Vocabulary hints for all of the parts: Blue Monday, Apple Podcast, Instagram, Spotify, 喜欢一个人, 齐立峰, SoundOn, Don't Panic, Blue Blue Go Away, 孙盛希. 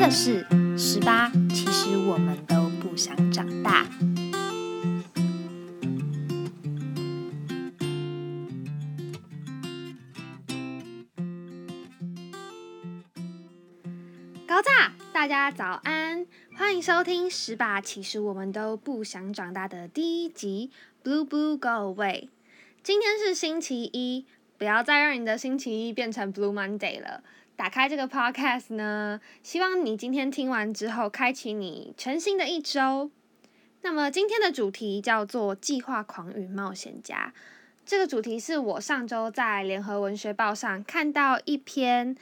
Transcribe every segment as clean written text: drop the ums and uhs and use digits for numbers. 的是18，其实我们都不想长大。高炸，大家早安，欢迎收听18，其实我们都不想长大的第一集 Blue Blue Go Away。 今天是星期一，不要再让你的星期一变成 Blue Monday 了。打开这个 podcast 呢，希望你今天听完之后开启你全新的一周。那么今天的主题叫做计划狂与冒险家。这个主题是我上周在联合文学报上看到一篇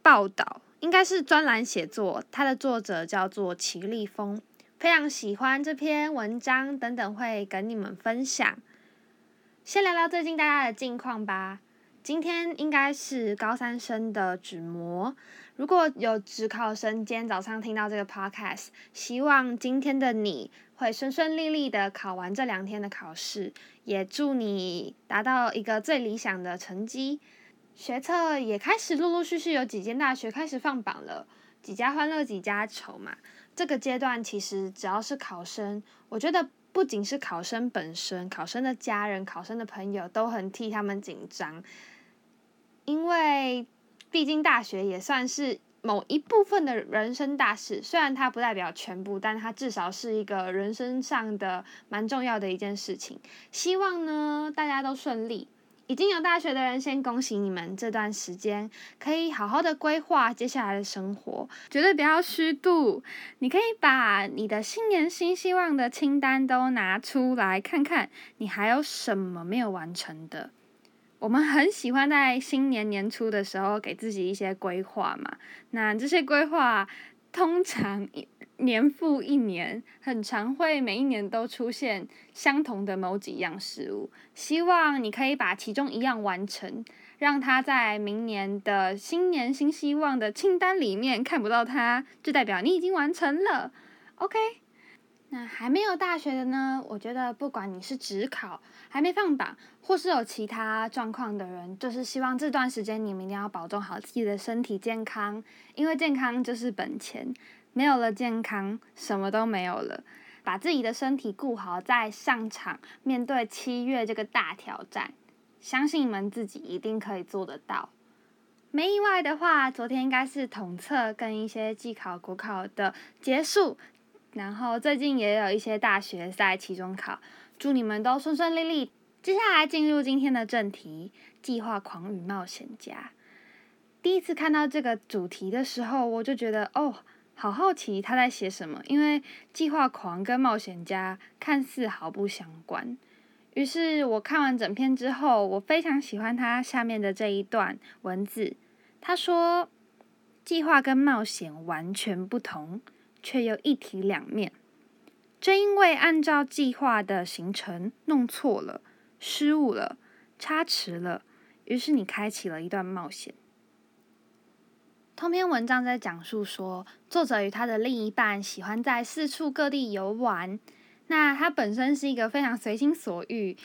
报道，应该是专栏写作，它的作者叫做齐立峰。非常喜欢这篇文章，等等会跟你们分享。先聊聊最近大家的近况吧。今天应该是高三生的指模，如果有指考生今天早上听到这个 podcast， 希望今天的你会顺顺利利的考完这2天的考试，也祝你达到一个最理想的成绩。学测也开始陆陆续续有几间大学开始放榜了，几家欢乐几家愁嘛。这个阶段其实只要是考生，我觉得不仅是考生本身，考生的家人、考生的朋友都很替他们紧张。因为毕竟大学也算是某一部分的人生大事，虽然它不代表全部，但它至少是一个人生上的蛮重要的一件事情。希望呢大家都顺利，已经有大学的人先恭喜你们，这段时间可以好好的规划接下来的生活，绝对不要虚度。你可以把你的新年新希望的清单都拿出来看看，你还有什么没有完成的。我们很喜欢在新年年初的时候给自己一些规划嘛，那这些规划通常年复一年，很常会每一年都出现相同的某几样事物，希望你可以把其中一样完成，让它在明年的新年新希望的清单里面看不到它，就代表你已经完成了。 OK，那还没有大学的呢，我觉得不管你是指考还没放榜或是有其他状况的人，就是希望这段时间你们一定要保重好自己的身体健康，因为健康就是本钱，没有了健康什么都没有了。把自己的身体顾好，再上场面对7月这个大挑战，相信你们自己一定可以做得到。没意外的话，昨天应该是统测跟一些季考国考的结束，然后最近也有一些大学在期中考，祝你们都顺顺利利。接下来进入今天的正题，计划狂与冒险家。第一次看到这个主题的时候，我就觉得好好奇他在写什么，因为计划狂跟冒险家看似毫不相关。于是我看完整篇之后，我非常喜欢他下面的这一段文字。他说，计划跟冒险完全不同，却又一体两面。正因为按照计划的行程弄错了、失误了、差池了，于是你开启了一段冒险。通篇文章在讲述说，作者与他的另一半喜欢在四处各地游玩。那他本身是一个非常随心所欲、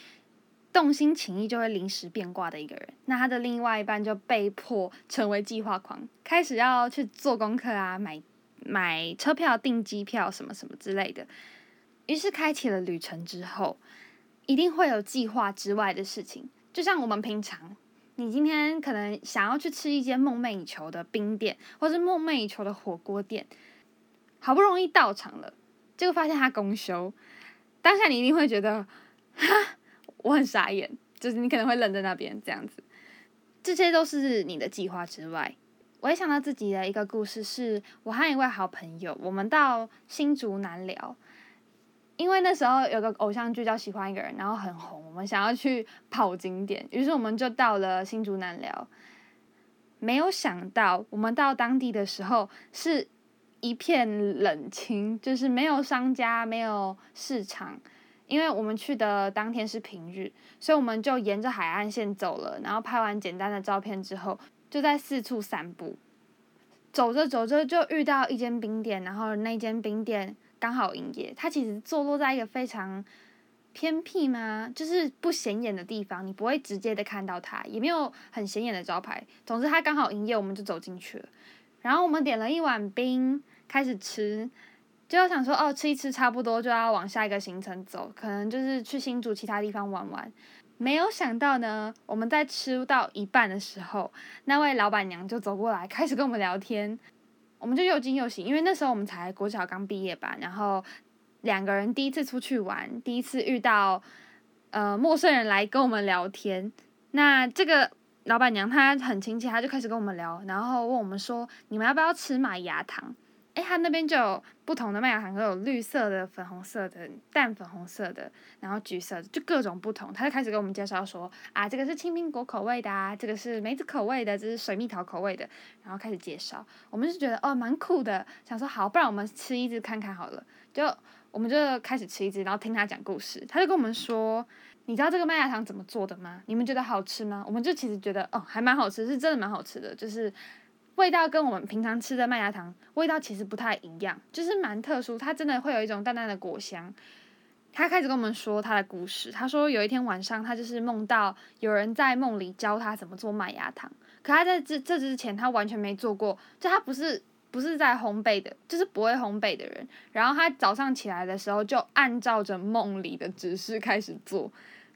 动心情意就会临时变卦的一个人，那他的另外一半就被迫成为计划狂，开始要去做功课啊，买车票、订机票什么什么之类的。于是开启了旅程之后，一定会有计划之外的事情。就像我们平常，你今天可能想要去吃一间梦寐以求的冰店，或是梦寐以求的火锅店，好不容易到场了，结果发现它公休，当下你一定会觉得哈，我很傻眼，就是你可能会愣在那边这样子。这些都是你的计划之外。我也想到自己的一个故事，是我和一位好朋友，我们到新竹南寮，因为那时候有个偶像剧叫《喜欢一个人》，然后很红，我们想要去跑景点，于是我们就到了新竹南寮。没有想到我们到当地的时候是一片冷清，就是没有商家，没有市场。因为我们去的当天是平日，所以我们就沿着海岸线走了，然后拍完简单的照片之后，就在四处散步。走着走着就遇到一间冰店，然后那间冰店刚好营业，它其实坐落在一个非常偏僻嘛，就是不显眼的地方，你不会直接的看到它，也没有很显眼的招牌，总之它刚好营业，我们就走进去了。然后我们点了一碗冰，开始吃，就想说吃一吃差不多就要往下一个行程走，可能就是去新竹其他地方玩玩。没有想到呢，我们在吃到一半的时候，那位老板娘就走过来开始跟我们聊天，我们就又惊又喜，因为那时候我们才国小刚毕业吧，然后两个人第一次出去玩，第一次遇到陌生人来跟我们聊天。那这个老板娘她很亲切，她就开始跟我们聊，然后问我们说你们要不要吃麦芽糖。她那边就有不同的麦芽糖，有绿色的、粉红色的、淡粉红色的，然后橘色的，就各种不同。她就开始给我们介绍说这个是青苹果口味的这个是梅子口味的，这是水蜜桃口味的，然后开始介绍。我们就觉得蛮酷的，想说好，不然我们吃一只看看好了。我们就开始吃一只，然后听她讲故事。她就跟我们说，你知道这个麦芽糖怎么做的吗？你们觉得好吃吗？我们就其实觉得还蛮好吃，是真的蛮好吃的，就是味道跟我们平常吃的麦芽糖味道其实不太一样，就是蛮特殊，它真的会有一种淡淡的果香。他开始跟我们说他的故事，他说有一天晚上他就是梦到有人在梦里教他怎么做麦芽糖，可他在这之前他完全没做过，就他不是在烘焙的，就是不会烘焙的人。然后他早上起来的时候就按照着梦里的指示开始做，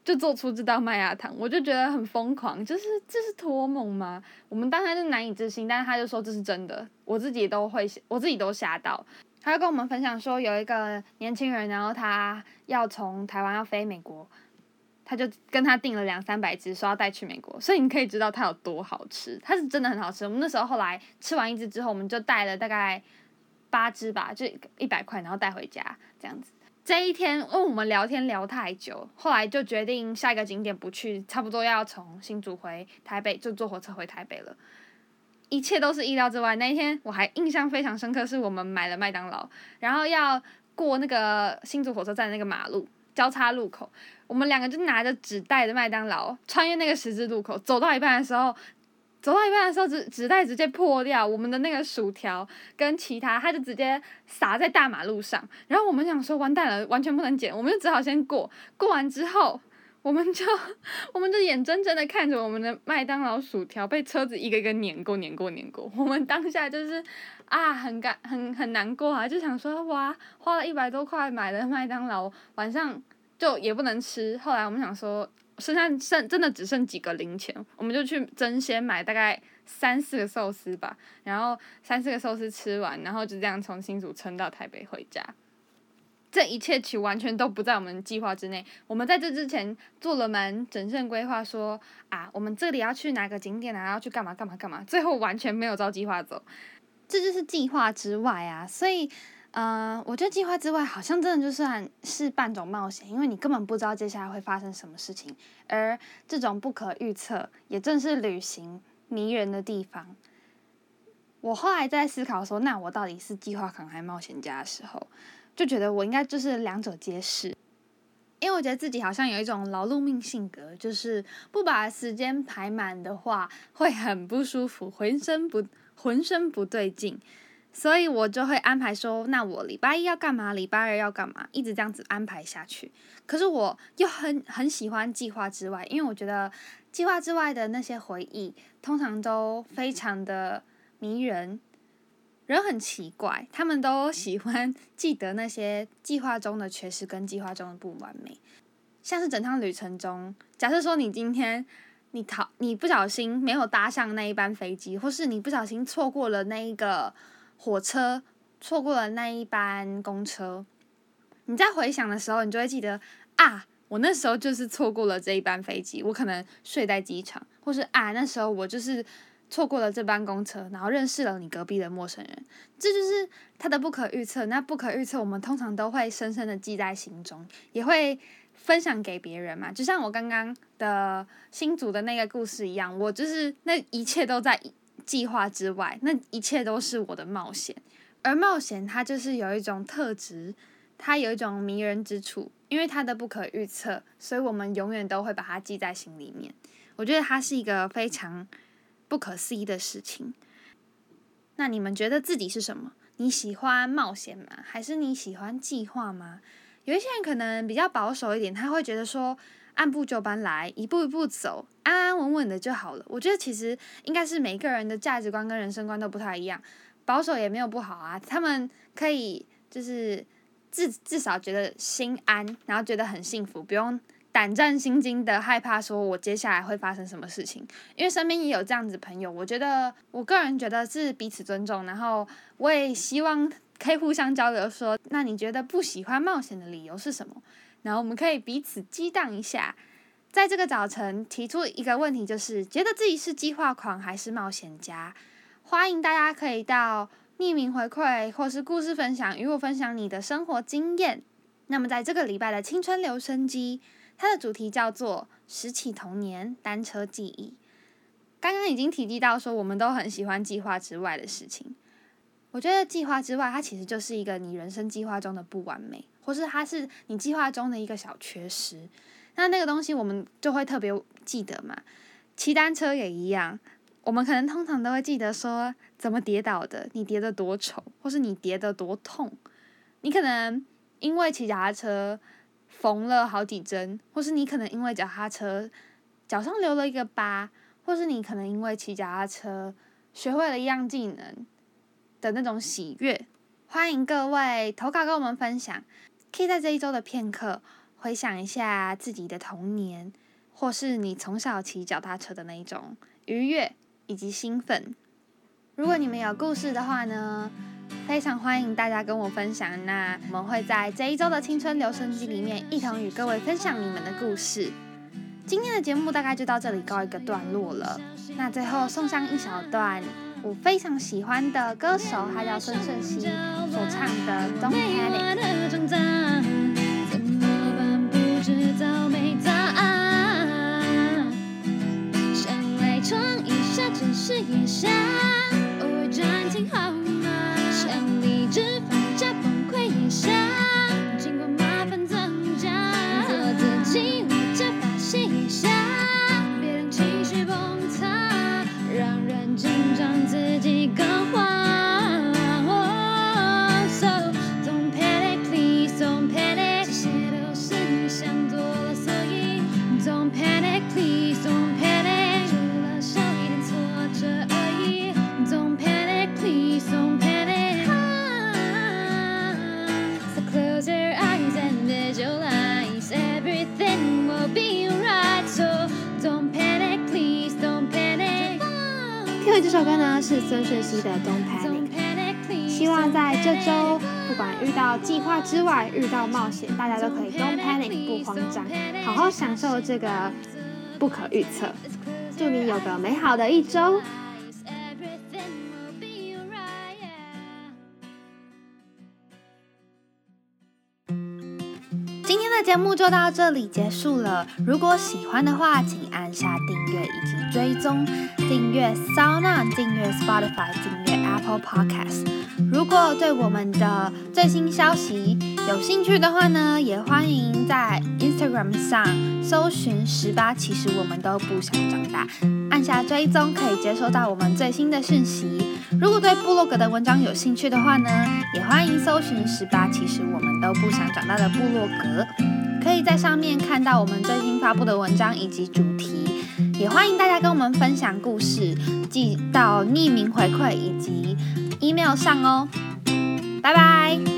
就做出这道麦芽糖，我就觉得很疯狂，就是这是托梦吗？我们当时就难以置信，但是他就说这是真的，我自己都吓到。他就跟我们分享说，有一个年轻人，然后他要从台湾要飞美国，他就跟他订了200-300只，说要带去美国，所以你可以知道它有多好吃，它是真的很好吃。我们那时候后来吃完一只之后，我们就带了大概8只吧，就100块，然后带回家这样子。这一天，因为我们聊天聊太久，后来就决定下一个景点不去，差不多要从新竹回台北，就坐火车回台北了。一切都是意料之外。那一天我还印象非常深刻，是我们买了麦当劳，然后要过那个新竹火车站的那个马路交叉路口，我们两个就拿着纸袋的麦当劳穿越那个十字路口，走到一半的时候纸袋直接破掉，我们的那个薯条跟其他它就直接撒在大马路上，然后我们想说完蛋了，完全不能捡，我们就只好先过完之后，我们就眼睁睁的看着我们的麦当劳薯条被车子一个一个碾过，我们当下就是很难过就想说哇，花了100多块买的麦当劳晚上就也不能吃。后来我们想说剩真的只剩几个零钱，我们就去争先买大概3-4个寿司吧，然后3-4个寿司吃完，然后就这样从新竹撑到台北回家。这一切其实完全都不在我们计划之内，我们在这之前做了蛮谨慎规划，说我们这里要去哪个景点要去干嘛，最后完全没有照计划走，这就是计划之外所以我觉得计划之外好像真的就算是半种冒险，因为你根本不知道接下来会发生什么事情，而这种不可预测也正是旅行迷人的地方。我后来在思考说，那我到底是计划狂还是冒险家的时候，就觉得我应该就是两者皆是，因为我觉得自己好像有一种劳碌命性格，就是不把时间排满的话会很不舒服，浑身不对劲，所以我就会安排说，那我礼拜一要干嘛，礼拜二要干嘛，一直这样子安排下去。可是我又很喜欢计划之外，因为我觉得计划之外的那些回忆通常都非常的迷人。人很奇怪，他们都喜欢记得那些计划中的缺失跟计划中的不完美。像是整趟旅程中，假设说你今天你不小心没有搭上那一班飞机，或是你不小心错过了那一个火车，错过了那一班公车，你在回想的时候，你就会记得我那时候就是错过了这一班飞机，我可能睡在机场，或是那时候我就是错过了这班公车，然后认识了你隔壁的陌生人。这就是它的不可预测，那不可预测我们通常都会深深的记在心中，也会分享给别人嘛，就像我刚刚的新竹的那个故事一样，我就是那一切都在计划之外，那一切都是我的冒险。而冒险它就是有一种特质，它有一种迷人之处，因为它的不可预测，所以我们永远都会把它记在心里面。我觉得它是一个非常不可思议的事情。那你们觉得自己是什么？你喜欢冒险吗？还是你喜欢计划吗？有一些人可能比较保守一点，他会觉得说按部就班来，一步一步走，安安稳稳的就好了。我觉得其实应该是每一个人的价值观跟人生观都不太一样，保守也没有不好啊，他们可以就是至少觉得心安，然后觉得很幸福，不用胆战心惊的害怕说我接下来会发生什么事情。因为身边也有这样子朋友，我觉得我个人觉得是彼此尊重，然后我也希望可以互相交流说，那你觉得不喜欢冒险的理由是什么，然后我们可以彼此激荡一下。在这个早晨提出一个问题，就是觉得自己是计划狂还是冒险家。欢迎大家可以到匿名回馈或是故事分享与我分享你的生活经验。那么在这个礼拜的青春留声机，它的主题叫做拾起童年单车记忆。刚刚已经提及到说我们都很喜欢计划之外的事情，我觉得计划之外它其实就是一个你人生计划中的不完美，或是它是你计划中的一个小缺失，那个东西我们就会特别记得嘛。骑单车也一样，我们可能通常都会记得说怎么跌倒的，你跌得多丑，或是你跌得多痛，你可能因为骑脚踏车缝了好几针，或是你可能因为脚踏车脚上留了一个疤，或是你可能因为骑脚踏车学会了一样技能的那种喜悦。欢迎各位投稿跟我们分享，可以在这一周的片刻回想一下自己的童年，或是你从小骑脚踏车的那一种愉悦以及兴奋。如果你们有故事的话呢，非常欢迎大家跟我分享，那我们会在这一周的青春留声机里面一同与各位分享你们的故事。今天的节目大概就到这里告一个段落了，那最后送上一小段我非常喜欢的歌手，他叫孙盛希所唱的 Don't Panic。这首歌呢是孙盛希的 Don't Panic， 希望在这周不管遇到计划之外遇到冒险，大家都可以 Don't Panic， 不慌张，好好享受这个不可预测。祝你有个美好的一周。今天的节目就到这里结束了，如果喜欢的话请按下订阅以及追踪，订阅 SoundOn， 订阅 Spotify， 订阅 Apple Podcast。 如果对我们的最新消息有兴趣的话呢，也欢迎在 Instagram 上搜寻18其实我们都不想长大，按下追踪可以接收到我们最新的讯息。如果对部落格的文章有兴趣的话呢，也欢迎搜寻18其实我们都不想长大的部落格，可以在上面看到我们最新发布的文章以及主题。也欢迎大家跟我们分享故事，寄到匿名回馈以及 email 上哦。拜拜。